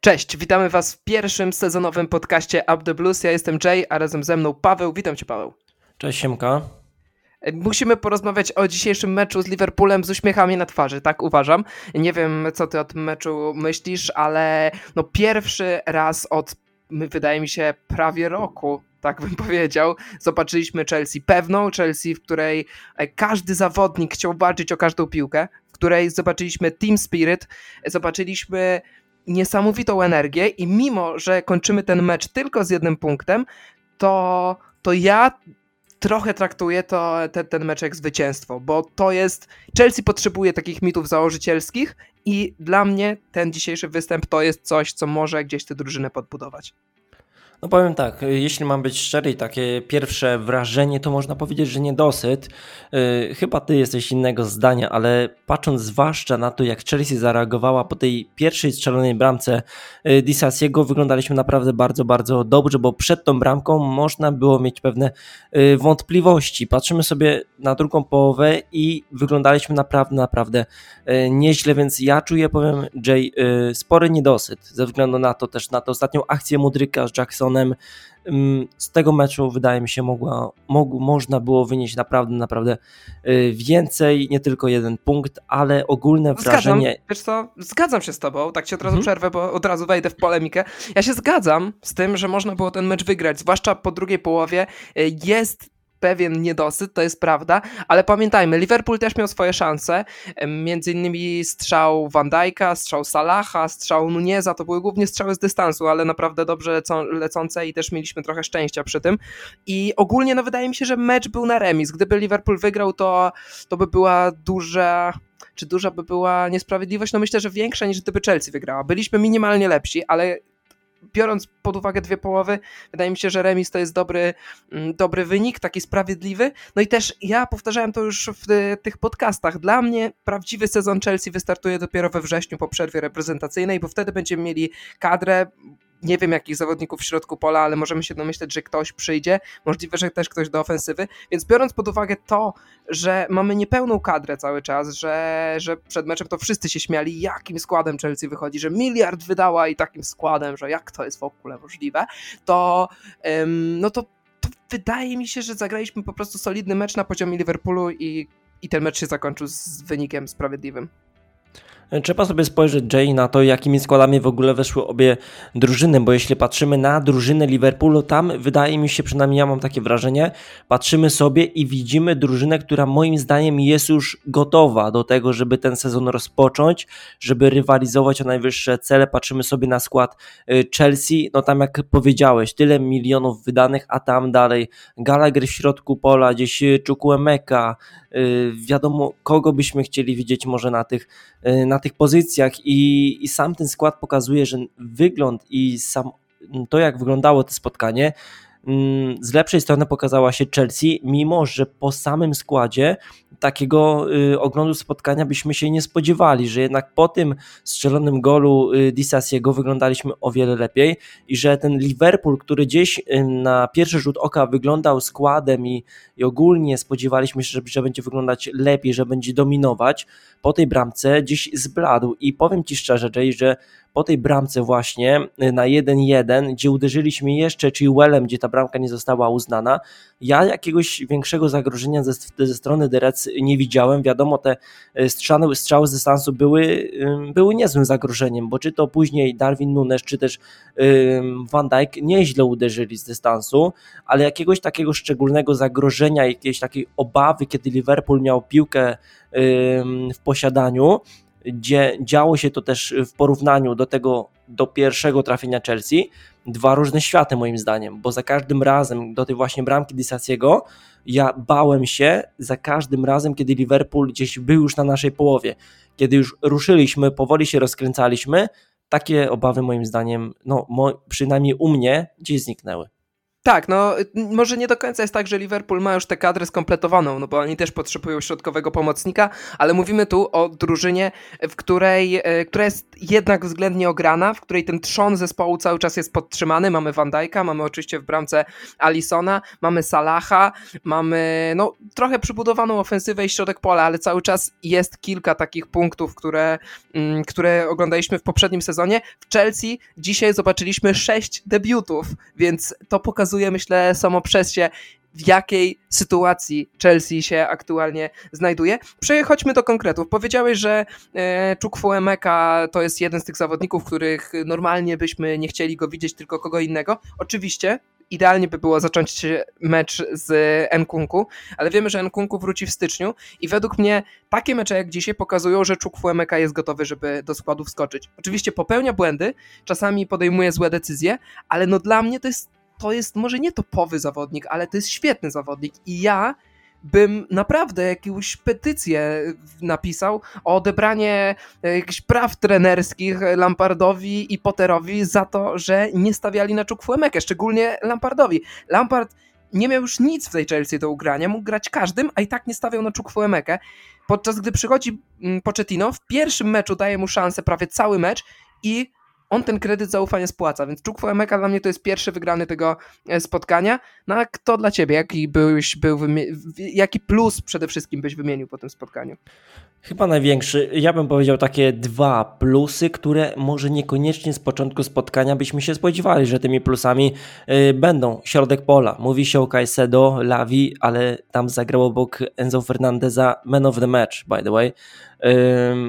Cześć, witamy Was w pierwszym sezonowym podcaście Up The Blues. Ja jestem Jay, a razem ze mną Paweł. Witam Cię, Paweł. Cześć, Siemka. Musimy porozmawiać o dzisiejszym meczu z Liverpoolem z uśmiechami na twarzy, tak uważam. Nie wiem, co Ty o tym meczu myślisz, ale no pierwszy raz od, wydaje mi się, prawie roku, tak bym powiedział, zobaczyliśmy Chelsea pewną, Chelsea, w której każdy zawodnik chciał walczyć o każdą piłkę, w której zobaczyliśmy team spirit, zobaczyliśmy niesamowitą energię i mimo, że kończymy ten mecz tylko z jednym punktem, to ja trochę traktuję ten mecz jak zwycięstwo, bo to jest... Chelsea potrzebuje takich mitów założycielskich i dla mnie ten dzisiejszy występ to jest coś, co może gdzieś tę drużynę podbudować. No powiem tak, jeśli mam być szczery, takie pierwsze wrażenie, to można powiedzieć, że niedosyt. Chyba ty jesteś innego zdania, ale patrząc zwłaszcza na to, jak Chelsea zareagowała po tej pierwszej strzelonej bramce Disasiego, wyglądaliśmy naprawdę bardzo, bardzo dobrze, bo przed tą bramką można było mieć pewne wątpliwości. Patrzymy sobie na drugą połowę i wyglądaliśmy naprawdę, naprawdę nieźle, więc ja czuję, powiem Jay, spory niedosyt ze względu na to też, na tę ostatnią akcję Mudryka z Jacksonem. Z tego meczu wydaje mi się można było wynieść naprawdę więcej, nie tylko jeden punkt, ale ogólne wrażenie... Wiesz co, zgadzam się z tobą, tak cię od razu przerwę, bo od razu wejdę w polemikę. Ja się zgadzam z tym, że można było ten mecz wygrać, zwłaszcza po drugiej połowie jest pewien niedosyt, to jest prawda, ale pamiętajmy, Liverpool też miał swoje szanse, między innymi strzał Van Dijka, strzał Salaha, strzał Núñeza, to były głównie strzały z dystansu, ale naprawdę dobrze lecące i też mieliśmy trochę szczęścia przy tym i ogólnie no wydaje mi się, że mecz był na remis, gdyby Liverpool wygrał, to by była duża by była niesprawiedliwość, no myślę, że większa niż gdyby Chelsea wygrała, byliśmy minimalnie lepsi, ale biorąc pod uwagę dwie połowy, wydaje mi się, że remis to jest dobry wynik, taki sprawiedliwy. No i też ja powtarzałem to już w tych podcastach. Dla mnie prawdziwy sezon Chelsea wystartuje dopiero we wrześniu po przerwie reprezentacyjnej, bo wtedy będziemy mieli kadrę, nie wiem jakich zawodników w środku pola, ale możemy się domyśleć, że ktoś przyjdzie, możliwe, że też ktoś do ofensywy, więc biorąc pod uwagę to, że mamy niepełną kadrę cały czas, że przed meczem to wszyscy się śmiali, jakim składem Chelsea wychodzi, że miliard wydała i takim składem, że jak to jest w ogóle możliwe, to wydaje mi się, że zagraliśmy po prostu solidny mecz na poziomie Liverpoolu i ten mecz się zakończył z wynikiem sprawiedliwym. Trzeba sobie spojrzeć, Jay, na to, jakimi składami w ogóle weszły obie drużyny, bo jeśli patrzymy na drużynę Liverpoolu, tam wydaje mi się, przynajmniej ja mam takie wrażenie, patrzymy sobie i widzimy drużynę, która moim zdaniem jest już gotowa do tego, żeby ten sezon rozpocząć, żeby rywalizować o najwyższe cele. Patrzymy sobie na skład Chelsea, no tam jak powiedziałeś, tyle milionów wydanych, a tam dalej Gallagher w środku pola, gdzieś Chukwuemeka, wiadomo kogo byśmy chcieli widzieć może na tych pozycjach i sam ten skład pokazuje, że wygląd i sam to, jak wyglądało to spotkanie, z lepszej strony pokazała się Chelsea, mimo że po samym składzie takiego oglądu spotkania byśmy się nie spodziewali, że jednak po tym strzelonym golu Disasiego wyglądaliśmy o wiele lepiej i że ten Liverpool, który gdzieś na pierwszy rzut oka wyglądał składem i ogólnie spodziewaliśmy się, że będzie wyglądać lepiej, że będzie dominować, po tej bramce gdzieś zbladł i powiem Ci szczerze, Jay, że po tej bramce właśnie na 1-1, gdzie uderzyliśmy jeszcze Chilwellem, gdzie ta bramka nie została uznana, ja jakiegoś większego zagrożenia ze strony The Reds nie widziałem. Wiadomo, te strzały z dystansu były niezłym zagrożeniem, bo czy to później Darwin Núñez, czy też Van Dijk nieźle uderzyli z dystansu, ale jakiegoś takiego szczególnego zagrożenia, jakiejś takiej obawy, kiedy Liverpool miał piłkę w posiadaniu, gdzie działo się to też w porównaniu do pierwszego trafienia Chelsea, dwa różne światy moim zdaniem, bo za każdym razem do tej właśnie bramki Disasiego ja bałem się za każdym razem, kiedy Liverpool gdzieś był już na naszej połowie, kiedy już ruszyliśmy, powoli się rozkręcaliśmy, takie obawy moim zdaniem, przynajmniej u mnie, gdzieś zniknęły. Tak, no może nie do końca jest tak, że Liverpool ma już tę kadrę skompletowaną, no bo oni też potrzebują środkowego pomocnika, ale mówimy tu o drużynie, w której, która jest jednak względnie ograna, w której ten trzon zespołu cały czas jest podtrzymany. Mamy Van Dijka, mamy oczywiście w bramce Alissona, mamy Salaha, mamy no trochę przybudowaną ofensywę i środek pola, ale cały czas jest kilka takich punktów, które oglądaliśmy w poprzednim sezonie. W Chelsea dzisiaj zobaczyliśmy 6 debiutów, więc to pokazuje, myślę, samo przez się, w jakiej sytuacji Chelsea się aktualnie znajduje. Przechodźmy do konkretów. Powiedziałeś, że Chukwuemeka to jest jeden z tych zawodników, których normalnie byśmy nie chcieli go widzieć, tylko kogo innego. Oczywiście idealnie by było zacząć mecz z Nkunku, ale wiemy, że Nkunku wróci w styczniu i według mnie takie mecze jak dzisiaj pokazują, że Chukwuemeka jest gotowy, żeby do składu wskoczyć. Oczywiście popełnia błędy, czasami podejmuje złe decyzje, ale no dla mnie to jest może nie topowy zawodnik, ale to jest świetny zawodnik i ja bym naprawdę jakąś petycję napisał o odebranie jakichś praw trenerskich Lampardowi i Potterowi za to, że nie stawiali na Chukwuemekę, szczególnie Lampardowi. Lampard nie miał już nic w tej Chelsea do ugrania, mógł grać każdym, a i tak nie stawiał na Chukwuemekę, podczas gdy przychodzi Pochettino, w pierwszym meczu daje mu szansę prawie cały mecz i on ten kredyt zaufania spłaca, więc Chukwuemeka dla mnie to jest pierwszy wygrany tego spotkania. No a kto dla ciebie? Jaki plus przede wszystkim byś wymienił po tym spotkaniu? Chyba największy. Ja bym powiedział takie 2 plusy, które może niekoniecznie z początku spotkania byśmy się spodziewali, że tymi plusami będą. Środek pola. Mówi się o Caicedo, Lavi, ale tam zagrał obok Enzo Fernandeza man of the match, by the way.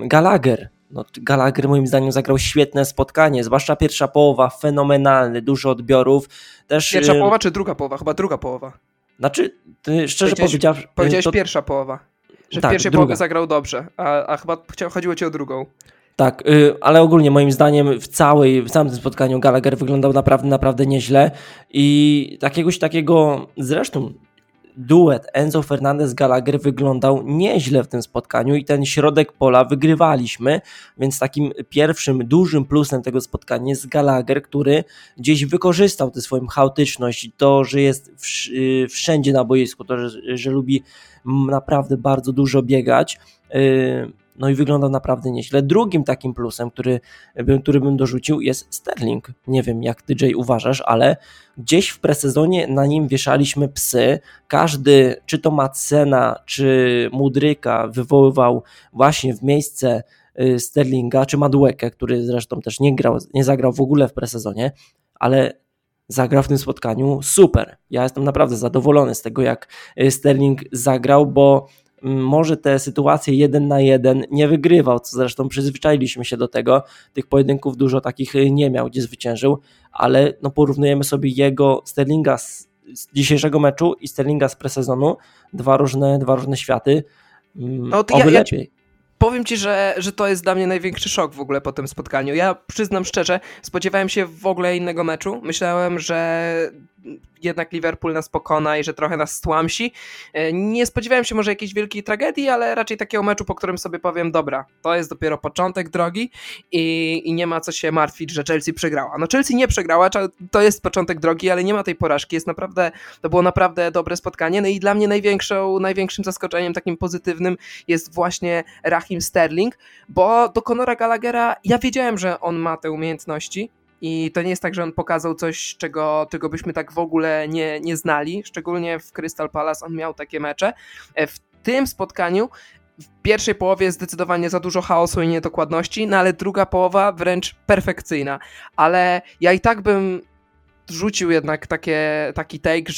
Gallagher. No, Gallagher moim zdaniem zagrał świetne spotkanie, zwłaszcza pierwsza połowa, fenomenalny, dużo odbiorów. Też, pierwsza połowa czy druga połowa? Chyba druga połowa. Znaczy, ty szczerze powiedziawszy... Powiedziałeś to... pierwsza połowa, że tak, w pierwszej połowie zagrał dobrze, a chyba chodziło ci o drugą. Tak, ale ogólnie moim zdaniem w całym tym spotkaniu Gallagher wyglądał naprawdę, naprawdę nieźle i takiego zresztą... Duet Enzo Fernández-Gallagher wyglądał nieźle w tym spotkaniu i ten środek pola wygrywaliśmy, więc takim pierwszym dużym plusem tego spotkania jest Gallagher, który gdzieś wykorzystał tę swoją chaotyczność, to, że jest wszędzie na boisku, to, że lubi naprawdę bardzo dużo biegać. No i wyglądał naprawdę nieźle. Drugim takim plusem, który bym dorzucił, jest Sterling. Nie wiem, jak ty, Jay, uważasz, ale gdzieś w presezonie na nim wieszaliśmy psy. Każdy, czy to Madsena, czy Mudryka, wywoływał właśnie w miejsce Sterlinga, czy Madueke, który zresztą też nie zagrał w ogóle w presezonie, ale zagrał w tym spotkaniu super. Ja jestem naprawdę zadowolony z tego, jak Sterling zagrał, bo może te sytuacje 1 na 1 nie wygrywał, co zresztą przyzwyczailiśmy się do tego, tych pojedynków dużo takich nie miał, gdzie zwyciężył, ale no porównujemy sobie jego Sterlinga z dzisiejszego meczu i Sterlinga z presezonu, dwa różne światy, no to oby lepiej. Powiem ci, że to jest dla mnie największy szok w ogóle po tym spotkaniu. Ja przyznam szczerze, spodziewałem się w ogóle innego meczu. Myślałem, że jednak Liverpool nas pokona i że trochę nas stłamsi. Nie spodziewałem się może jakiejś wielkiej tragedii, ale raczej takiego meczu, po którym sobie powiem, dobra, to jest dopiero początek drogi i nie ma co się martwić, że Chelsea przegrała. No Chelsea nie przegrała, to jest początek drogi, ale nie ma tej porażki. To było naprawdę dobre spotkanie. No i dla mnie największym zaskoczeniem takim pozytywnym jest właśnie Raheem Sterling, bo do Conora Gallaghera ja wiedziałem, że on ma te umiejętności. I to nie jest tak, że on pokazał coś, czego byśmy tak w ogóle nie znali, szczególnie w Crystal Palace on miał takie mecze. W tym spotkaniu w pierwszej połowie zdecydowanie za dużo chaosu i niedokładności, no ale druga połowa wręcz perfekcyjna. Ale ja i tak bym rzucił jednak taki take,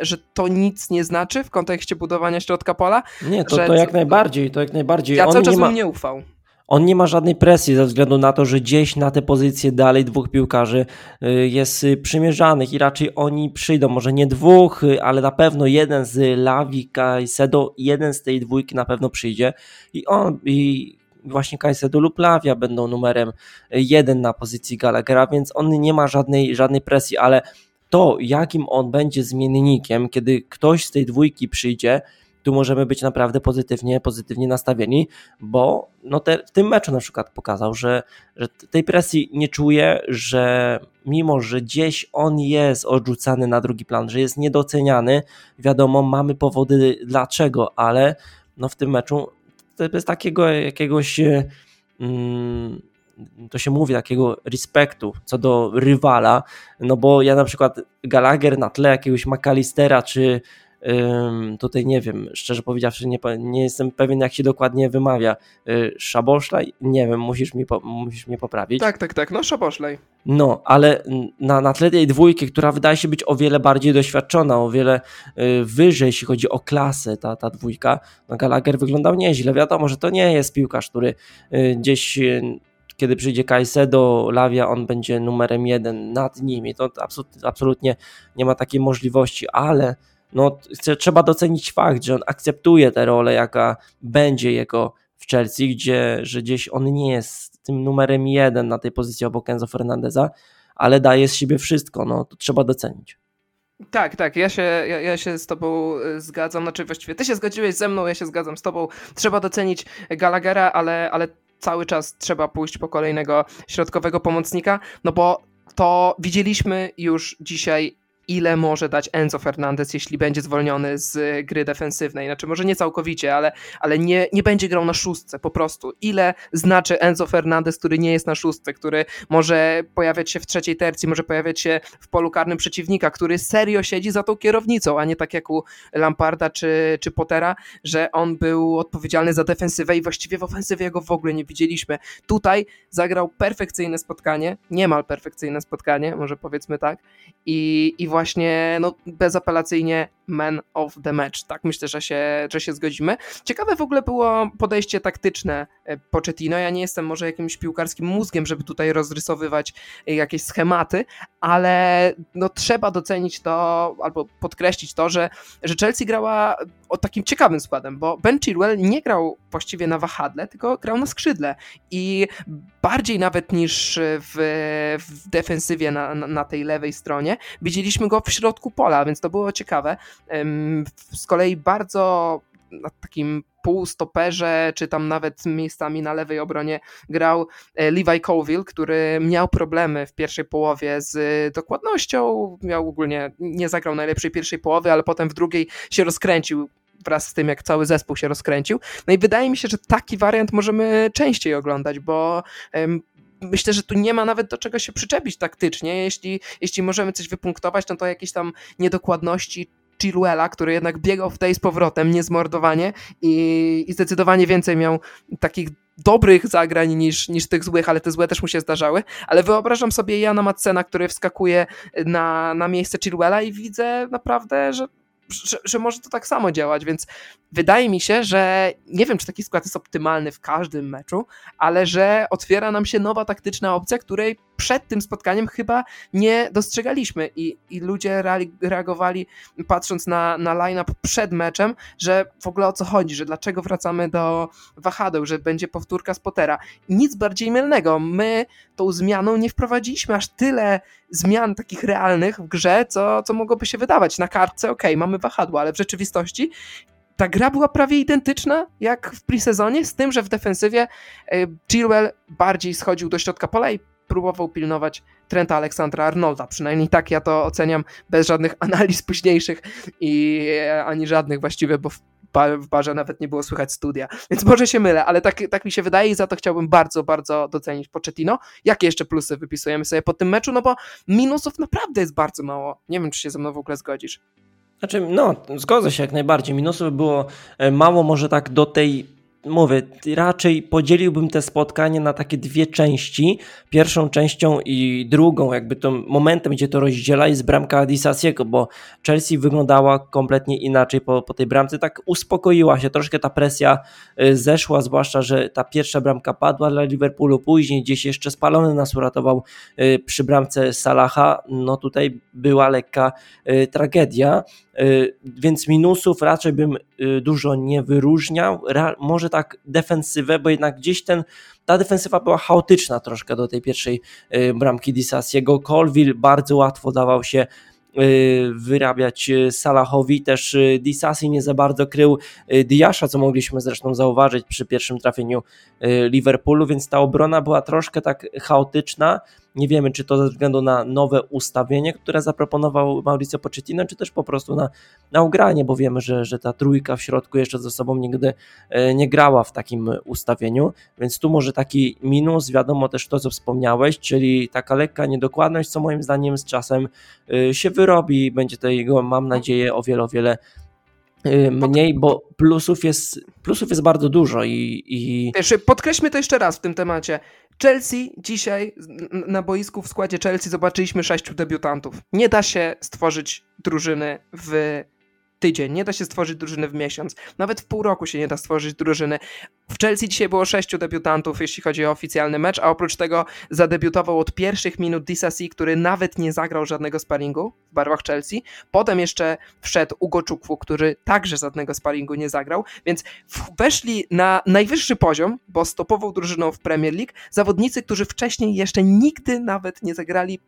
że to nic nie znaczy w kontekście budowania środka pola. Nie, to jak najbardziej, to jak najbardziej. Ja on cały czas bym nie ufał. On nie ma żadnej presji ze względu na to, że gdzieś na te pozycje dalej 2 piłkarzy jest przymierzanych i raczej oni przyjdą, może nie 2, ale na pewno jeden z Lavi, Caicedo, jeden z tej 2 na pewno przyjdzie i właśnie Caicedo lub Lavia będą numerem 1 na pozycji Gallaghera, więc on nie ma żadnej presji, ale to jakim on będzie zmiennikiem, kiedy ktoś z tej 2 przyjdzie, tu możemy być naprawdę pozytywnie nastawieni, bo no w tym meczu na przykład pokazał, że tej presji nie czuje, że mimo, że gdzieś on jest odrzucany na drugi plan, że jest niedoceniany, wiadomo, mamy powody dlaczego, ale no w tym meczu bez takiego jakiegoś... to się mówi, takiego respektu co do rywala, no bo ja na przykład Gallagher na tle jakiegoś McAllistera, czy tutaj nie wiem, szczerze powiedziawszy nie jestem pewien jak się dokładnie wymawia, Szoboszlai, nie wiem, musisz mnie poprawić. Tak, no Szoboszlai. No, ale na tle tej dwójki, która wydaje się być o wiele bardziej doświadczona, o wiele wyżej, jeśli chodzi o klasę, ta dwójka, no Gallagher wyglądał nieźle, wiadomo, że to nie jest piłkarz, który gdzieś... Kiedy przyjdzie Caicedo, Lavia, on będzie numerem 1 nad nimi. To absolutnie nie ma takiej możliwości, ale no, trzeba docenić fakt, że on akceptuje tę rolę, jaka będzie jego w Chelsea, że gdzieś on nie jest tym numerem 1 na tej pozycji obok Enzo Fernandeza, ale daje z siebie wszystko, no, to trzeba docenić. Tak, ja się z tobą zgadzam, znaczy właściwie ty się zgodziłeś ze mną, ja się zgadzam z tobą, trzeba docenić Gallaghera, ale cały czas trzeba pójść po kolejnego środkowego pomocnika, no bo to widzieliśmy już dzisiaj, ile może dać Enzo Fernández, jeśli będzie zwolniony z gry defensywnej. Znaczy może nie całkowicie, ale nie będzie grał na szóstce po prostu. Ile znaczy Enzo Fernández, który nie jest na szóstce, który może pojawiać się w trzeciej tercji, może pojawiać się w polu karnym przeciwnika, który serio siedzi za tą kierownicą, a nie tak jak u Lamparda czy Pottera, że on był odpowiedzialny za defensywę i właściwie w ofensywie go w ogóle nie widzieliśmy. Tutaj zagrał perfekcyjne spotkanie, niemal perfekcyjne spotkanie, może powiedzmy tak, i właśnie no, bezapelacyjnie man of the match, tak myślę, że się zgodzimy. Ciekawe w ogóle było podejście taktyczne Pochettino, ja nie jestem może jakimś piłkarskim mózgiem, żeby tutaj rozrysowywać jakieś schematy, ale no, trzeba docenić to albo podkreślić to, że Chelsea grała o takim ciekawym składem, bo Ben Chilwell nie grał właściwie na wahadle, tylko grał na skrzydle i bardziej nawet niż w defensywie na tej lewej stronie widzieliśmy go w środku pola, więc to było ciekawe. Z kolei bardzo na takim półstoperze, czy tam nawet miejscami na lewej obronie grał Levi Colwill, który miał problemy w pierwszej połowie z dokładnością, miał ogólnie, nie zagrał najlepszej pierwszej połowy, ale potem w drugiej się rozkręcił wraz z tym, jak cały zespół się rozkręcił. No i wydaje mi się, że taki wariant możemy częściej oglądać, bo myślę, że tu nie ma nawet do czego się przyczepić taktycznie, jeśli możemy coś wypunktować, no to jakieś tam niedokładności Chilwella, który jednak biegał w tej z powrotem niezmordowanie i zdecydowanie więcej miał takich dobrych zagrań niż tych złych, ale te złe też mu się zdarzały, ale wyobrażam sobie Jana Madsena, który wskakuje na miejsce Chilwella i widzę naprawdę, że może to tak samo działać, więc wydaje mi się, że nie wiem, czy taki skład jest optymalny w każdym meczu, ale że otwiera nam się nowa taktyczna opcja, której przed tym spotkaniem chyba nie dostrzegaliśmy i ludzie reagowali patrząc na line-up przed meczem, że w ogóle o co chodzi, że dlaczego wracamy do wahadeł, że będzie powtórka z Pottera. Nic bardziej mylnego, my tą zmianą nie wprowadziliśmy aż tyle zmian takich realnych w grze, co mogłoby się wydawać. Na kartce okej, mamy wahadła, ale w rzeczywistości ta gra była prawie identyczna jak w pre-sezonie, z tym, że w defensywie Chilwell bardziej schodził do środka pola i próbował pilnować Trenta Aleksandra-Arnolda, przynajmniej tak ja to oceniam, bez żadnych analiz późniejszych i ani żadnych właściwie, bo w barze nawet nie było słychać studia, więc może się mylę, ale tak mi się wydaje i za to chciałbym bardzo, bardzo docenić Pochettino. Jakie jeszcze plusy wypisujemy sobie po tym meczu, no bo minusów naprawdę jest bardzo mało, nie wiem, czy się ze mną w ogóle zgodzisz. Znaczy, no, zgodzę się jak najbardziej, minusów było mało, może tak do tej, mówię, raczej podzieliłbym te spotkanie na takie dwie części, pierwszą częścią i drugą, jakby tym momentem, gdzie to rozdziela, jest bramka Disasiego, bo Chelsea wyglądała kompletnie inaczej po tej bramce, tak uspokoiła się, troszkę ta presja zeszła, zwłaszcza, że ta pierwsza bramka padła dla Liverpoolu, później gdzieś jeszcze Spalony nas uratował przy bramce Salaha, no tutaj była lekka tragedia, więc minusów raczej bym dużo nie wyróżniał, może tak defensywę, bo jednak gdzieś ta defensywa była chaotyczna troszkę do tej pierwszej bramki Disasiego. Colwill bardzo łatwo dawał się wyrabiać Salahowi. Też Disasi nie za bardzo krył Diasza, co mogliśmy zresztą zauważyć przy pierwszym trafieniu Liverpoolu, więc ta obrona była troszkę tak chaotyczna. Nie wiemy, czy to ze względu na nowe ustawienie, które zaproponował Mauricio Pochettino, czy też po prostu na ugranie, bo wiemy, że ta trójka w środku jeszcze ze sobą nigdy nie grała w takim ustawieniu, więc tu może taki minus, wiadomo też to, co wspomniałeś, czyli taka lekka niedokładność, co moim zdaniem z czasem się wyrobi i będzie tego, mam nadzieję, o wiele mniej, bo plusów jest bardzo dużo. Wiesz, podkreślmy to jeszcze raz w tym temacie. Chelsea dzisiaj na boisku w składzie Chelsea zobaczyliśmy 6 debiutantów. Nie da się stworzyć drużyny w tydzień, nie da się stworzyć drużyny w miesiąc, nawet w pół roku się nie da stworzyć drużyny. W Chelsea dzisiaj było 6 debiutantów, jeśli chodzi o oficjalny mecz, a oprócz tego zadebiutował od pierwszych minut Disasi, który nawet nie zagrał żadnego sparingu w barwach Chelsea. Potem jeszcze wszedł Ugo Chukwu, który także żadnego sparingu nie zagrał, więc weszli na najwyższy poziom, bo z topową drużyną w Premier League, zawodnicy, którzy wcześniej jeszcze nigdy nawet nie zagrali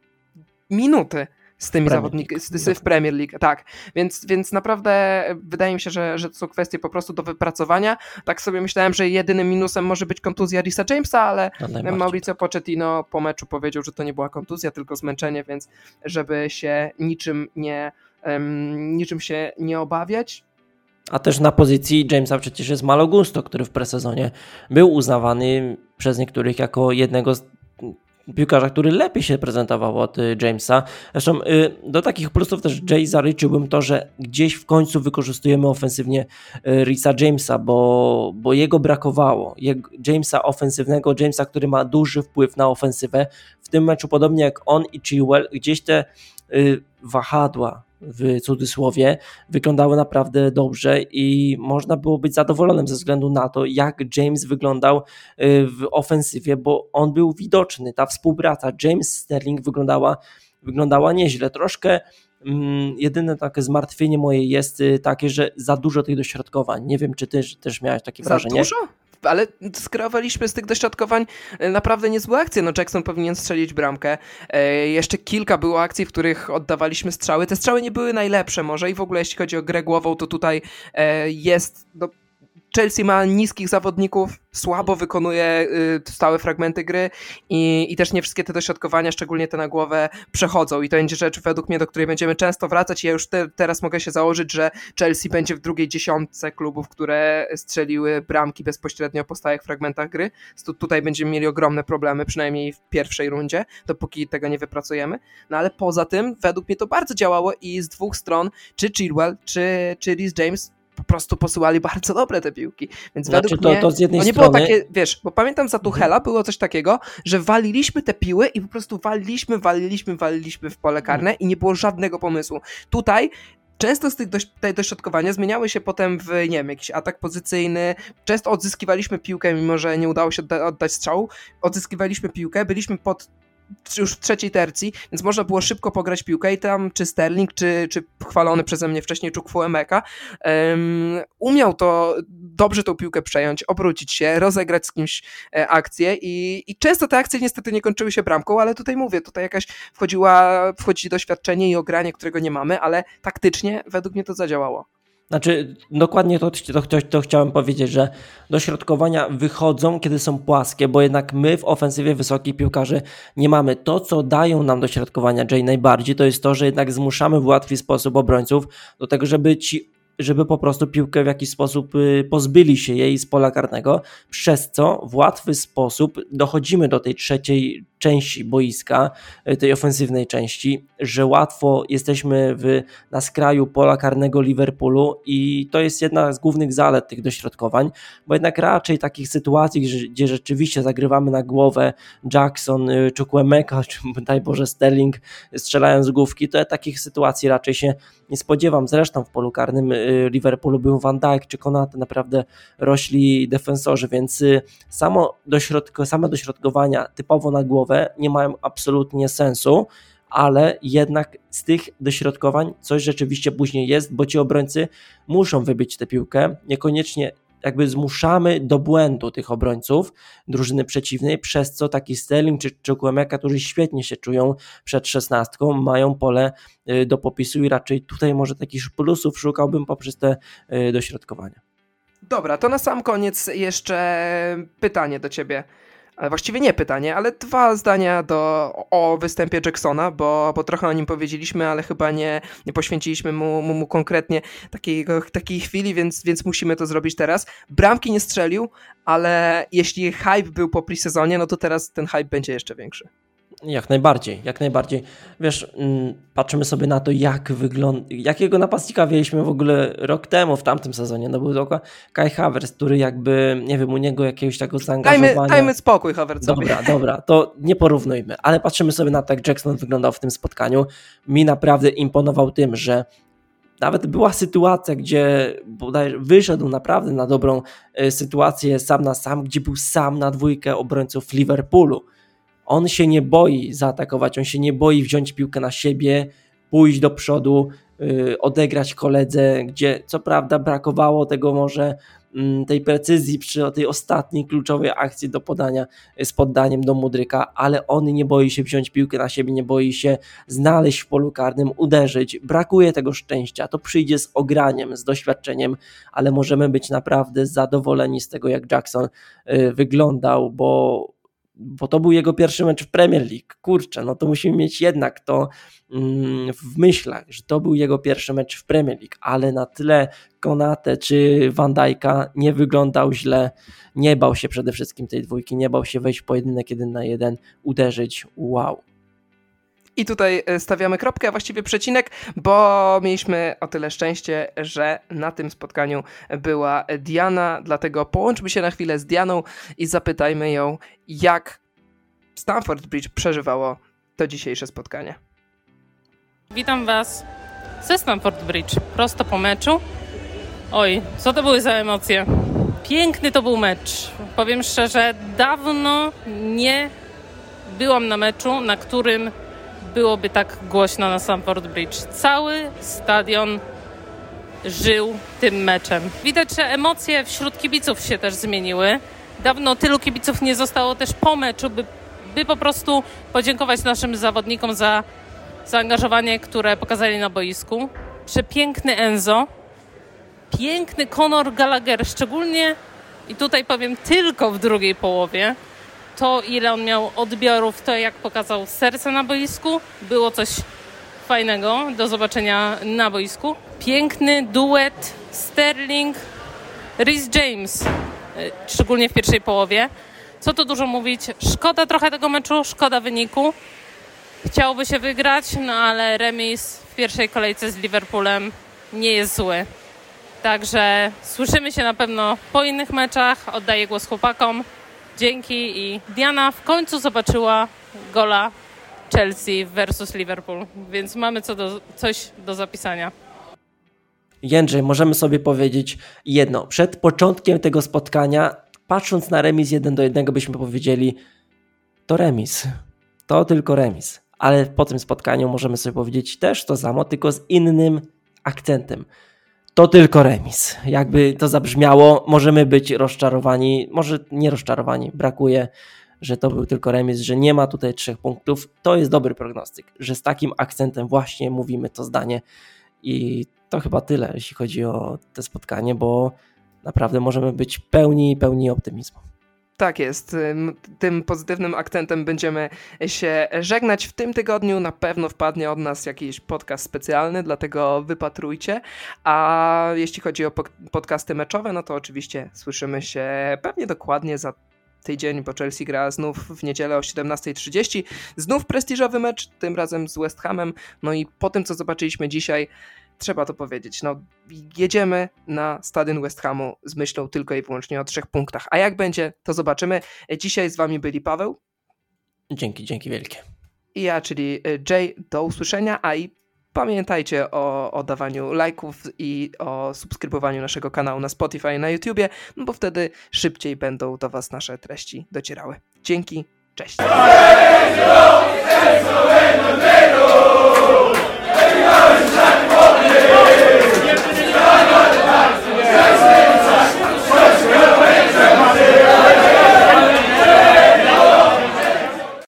minuty z tymi zawodnikami w Premier League, tak. Więc naprawdę wydaje mi się, że to są kwestie po prostu do wypracowania. Tak sobie myślałem, że jedynym minusem może być kontuzja Reece'a Jamesa, ale Mauricio Pochettino po meczu powiedział, że to nie była kontuzja, tylko zmęczenie, więc żeby się niczym się nie obawiać. A też na pozycji Jamesa przecież jest Malo Gusto, który w presezonie był uznawany przez niektórych jako jednego z piłkarza, który lepiej się prezentował od Jamesa. Zresztą do takich plusów też Jay zaliczyłbym to, że gdzieś w końcu wykorzystujemy ofensywnie Reece'a Jamesa, bo jego brakowało. Jamesa ofensywnego, Jamesa, który ma duży wpływ na ofensywę. W tym meczu podobnie jak on i Chilwell, gdzieś te wahadła w cudzysłowie wyglądały naprawdę dobrze i można było być zadowolonym ze względu na to, jak James wyglądał w ofensywie, bo on był widoczny, ta współpraca James-Sterling wyglądała nieźle. Troszkę jedyne takie zmartwienie moje jest takie, że za dużo tych dośrodkowań. Nie wiem, czy ty też miałeś takie wrażenie. Za dużo? Ale skreowaliśmy z tych dośrodkowań naprawdę niezłe akcje. No Jackson powinien strzelić bramkę. Jeszcze kilka było akcji, w których oddawaliśmy strzały. Te strzały nie były najlepsze może i w ogóle jeśli chodzi o grę głową, to tutaj jest... Chelsea ma niskich zawodników, słabo wykonuje stałe fragmenty gry i też nie wszystkie te dośrodkowania, szczególnie te na głowę, przechodzą i to będzie rzecz według mnie, do której będziemy często wracać. Ja już teraz mogę się założyć, że Chelsea będzie w drugiej dziesiątce klubów, które strzeliły bramki bezpośrednio po stałych fragmentach gry. Tutaj będziemy mieli ogromne problemy, przynajmniej w pierwszej rundzie, dopóki tego nie wypracujemy. No ale poza tym według mnie to bardzo działało i z dwóch stron, czy Chilwell, czy Reece James po prostu posyłali bardzo dobre te piłki. Więc według mnie to z jednej strony... było takie, wiesz, bo pamiętam za Tuchela było coś takiego, że waliliśmy te piły i po prostu waliliśmy w pole karne i nie było żadnego pomysłu. Tutaj często z tych dośrodkowania zmieniały się potem w, nie wiem, jakiś atak pozycyjny, często odzyskiwaliśmy piłkę, mimo że nie udało się oddać strzału, odzyskiwaliśmy piłkę, byliśmy pod już w trzeciej tercji, więc można było szybko pograć piłkę i tam czy Sterling, czy chwalony przeze mnie wcześniej Chukwuemeka umiał to dobrze tą piłkę przejąć, obrócić się, rozegrać z kimś akcję i często te akcje niestety nie kończyły się bramką, ale tutaj mówię, tutaj jakaś wchodzi doświadczenie i ogranie, którego nie mamy, ale taktycznie według mnie to zadziałało. Znaczy, dokładnie to chciałem powiedzieć, że dośrodkowania wychodzą, kiedy są płaskie, bo jednak my w ofensywie wysokich piłkarzy nie mamy. To, co dają nam dośrodkowania Jay najbardziej, to jest to, że jednak zmuszamy w łatwy sposób obrońców do tego, żeby po prostu piłkę w jakiś sposób pozbyli się jej z pola karnego, przez co w łatwy sposób dochodzimy do tej trzeciej części boiska, tej ofensywnej części, że łatwo jesteśmy na skraju pola karnego Liverpoolu i to jest jedna z głównych zalet tych dośrodkowań, bo jednak raczej takich sytuacji, gdzie rzeczywiście zagrywamy na głowę Jackson, Chukwuemeka, czy daj Boże Sterling strzelają z główki, to ja takich sytuacji raczej się nie spodziewam. Zresztą w polu karnym Liverpoolu był Van Dijk czy Konate, naprawdę rośli defensorzy, więc same dośrodkowania typowo na głowę nie mają absolutnie sensu, ale jednak z tych dośrodkowań coś rzeczywiście później jest, bo ci obrońcy muszą wybić tę piłkę, niekoniecznie jakby zmuszamy do błędu tych obrońców drużyny przeciwnej, przez co taki Sterling czy Chukwuemeka, którzy świetnie się czują przed szesnastką, mają pole do popisu i raczej tutaj może takich plusów szukałbym poprzez te dośrodkowania. Dobra, to na sam koniec jeszcze pytanie do ciebie. Ale właściwie nie pytanie, ale dwa zdania o występie Jacksona, bo trochę o nim powiedzieliśmy, ale chyba nie poświęciliśmy mu konkretnie takiej chwili, więc musimy to zrobić teraz. Bramki nie strzelił, ale jeśli hype był po pre-sezonie, no to teraz ten hype będzie jeszcze większy. Jak najbardziej. Wiesz, patrzymy sobie na to, jakiego napastnika mieliśmy w ogóle rok temu w tamtym sezonie. No był to Kai Havertz, który jakby, nie wiem, u niego jakiegoś takiego zaangażowania... Dajmy spokój Havertzowi. Dobra, to nie porównujmy. Ale patrzymy sobie na to, jak Jackson wyglądał w tym spotkaniu. Mi naprawdę imponował tym, że nawet była sytuacja, gdzie wyszedł naprawdę na dobrą sytuację sam na sam, gdzie był sam na dwójkę obrońców Liverpoolu. On się nie boi zaatakować, on się nie boi wziąć piłkę na siebie, pójść do przodu, odegrać koledze, gdzie co prawda brakowało tego może tej precyzji przy tej ostatniej kluczowej akcji do podania z poddaniem do Mudryka, ale on nie boi się wziąć piłkę na siebie, nie boi się znaleźć w polu karnym, uderzyć. Brakuje tego szczęścia, to przyjdzie z ograniem, z doświadczeniem, ale możemy być naprawdę zadowoleni z tego, jak Jackson wyglądał, bo to był jego pierwszy mecz w Premier League. Kurczę, no to musimy mieć jednak to w myślach, że to był jego pierwszy mecz w Premier League, ale na tle Konate czy Van Dijka nie wyglądał źle, nie bał się przede wszystkim tej dwójki, nie bał się wejść w pojedynek 1-1, uderzyć, wow. I tutaj stawiamy kropkę, a właściwie przecinek, bo mieliśmy o tyle szczęście, że na tym spotkaniu była Diana, dlatego połączmy się na chwilę z Dianą i zapytajmy ją, jak Stamford Bridge przeżywało to dzisiejsze spotkanie. Witam Was ze Stamford Bridge, prosto po meczu. Oj, co to były za emocje. Piękny to był mecz. Powiem szczerze, dawno nie byłam na meczu, na którym byłoby tak głośno na Stamford Bridge. Cały stadion żył tym meczem. Widać, że emocje wśród kibiców się też zmieniły. Dawno tylu kibiców nie zostało też po meczu, by po prostu podziękować naszym zawodnikom za zaangażowanie, które pokazali na boisku. Przepiękny Enzo, piękny Conor Gallagher, szczególnie, i tutaj powiem tylko w drugiej połowie, to, ile on miał odbiorów, to jak pokazał serce na boisku, było coś fajnego do zobaczenia na boisku. Piękny duet Sterling, Reece James, szczególnie w pierwszej połowie. Co tu dużo mówić, szkoda trochę tego meczu, szkoda wyniku. Chciałoby się wygrać, no ale remis w pierwszej kolejce z Liverpoolem nie jest zły. Także słyszymy się na pewno po innych meczach, oddaję głos chłopakom. Dzięki i Diana w końcu zobaczyła gola Chelsea versus Liverpool, więc mamy coś do zapisania. Jędrzej, możemy sobie powiedzieć jedno. Przed początkiem tego spotkania, patrząc na remis 1-1, byśmy powiedzieli, to remis, to tylko remis. Ale po tym spotkaniu możemy sobie powiedzieć też to samo, tylko z innym akcentem. To tylko remis. Jakby to zabrzmiało, możemy być rozczarowani, może nie rozczarowani, brakuje, że to był tylko remis, że nie ma tutaj 3 punktów. To jest dobry prognostyk, że z takim akcentem właśnie mówimy to zdanie i to chyba tyle, jeśli chodzi o to spotkanie, bo naprawdę możemy być pełni optymizmu. Tak jest, tym pozytywnym akcentem będziemy się żegnać. W tym tygodniu na pewno wpadnie od nas jakiś podcast specjalny, dlatego wypatrujcie. A jeśli chodzi o podcasty meczowe, no to oczywiście słyszymy się pewnie dokładnie za tydzień, bo Chelsea gra znów w niedzielę o 17:30. Znów prestiżowy mecz, tym razem z West Hamem. No i po tym, co zobaczyliśmy dzisiaj, trzeba to powiedzieć, no jedziemy na stadion West Hamu z myślą tylko i wyłącznie o 3 punktach, a jak będzie, to zobaczymy. Dzisiaj z Wami byli Paweł. Dzięki wielkie. I ja, czyli Jay, do usłyszenia, a i pamiętajcie o dawaniu lajków i o subskrybowaniu naszego kanału na Spotify i na YouTubie, no bo wtedy szybciej będą do Was nasze treści docierały. Dzięki, cześć!